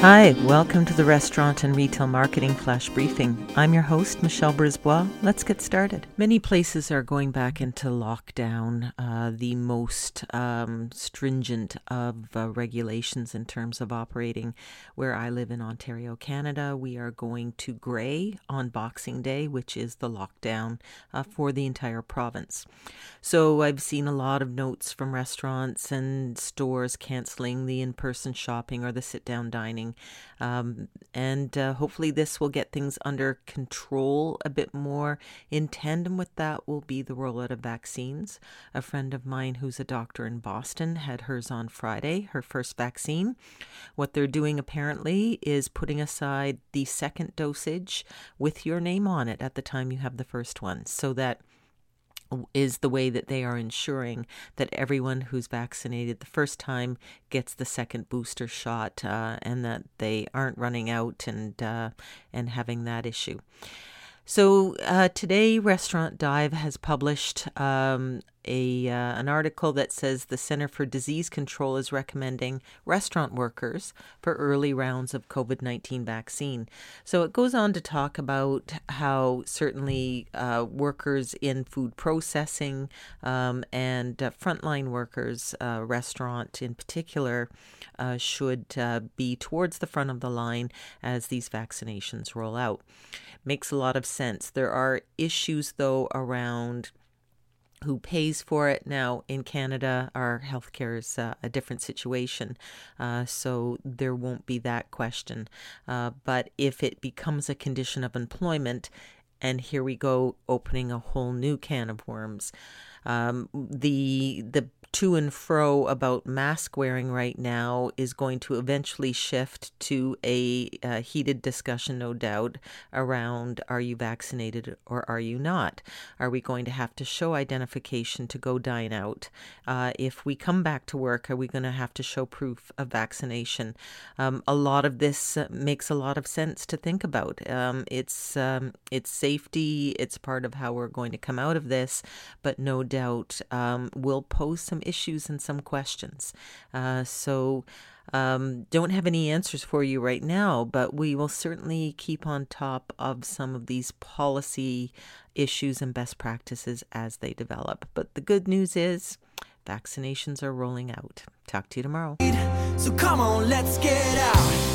Hi, welcome to the Restaurant and Retail Marketing Flash Briefing. I'm your host, Michelle Brisbois. Let's get started. Many places are going back into lockdown, the most stringent of regulations in terms of operating. Where I live in Ontario, Canada, we are going to gray on Boxing Day, which is the lockdown for the entire province. So I've seen a lot of notes from restaurants and stores canceling the in-person shopping or the sit-down dining. And hopefully this will get things under control a bit more. In tandem with that will be the rollout of vaccines. A friend of mine who's a doctor in Boston had hers on Friday, her first vaccine. What they're doing apparently is putting aside the second dosage with your name on it at the time you have the first one, so that is the way that they are ensuring that everyone who's vaccinated the first time gets the second booster shot, and that they aren't running out and having that issue. So today, Restaurant Dive has published an article that says the Center for Disease Control is recommending restaurant workers for early rounds of COVID-19 vaccine. So it goes on to talk about how certainly workers in food processing and frontline workers, restaurant in particular, should be towards the front of the line as these vaccinations roll out. Makes a lot of sense. There are issues, though, around who pays for it. Now, in Canada, our healthcare is a different situation, so there won't be that question. But if it becomes a condition of employment, and here we go, opening a whole new can of worms. The to and fro about mask wearing right now is going to eventually shift to a heated discussion, no doubt, around are you vaccinated or are you not? Are we going to have to show identification to go dine out? If we come back to work, are we going to have to show proof of vaccination? A lot of this makes a lot of sense to think about. It's safety. It's part of how we're going to come out of this, but no doubt will pose some issues and some questions. So don't have any answers for you right now, but we will certainly keep on top of some of these policy issues and best practices as they develop. But the good news is vaccinations are rolling out. Talk to you tomorrow. So come on, let's get out.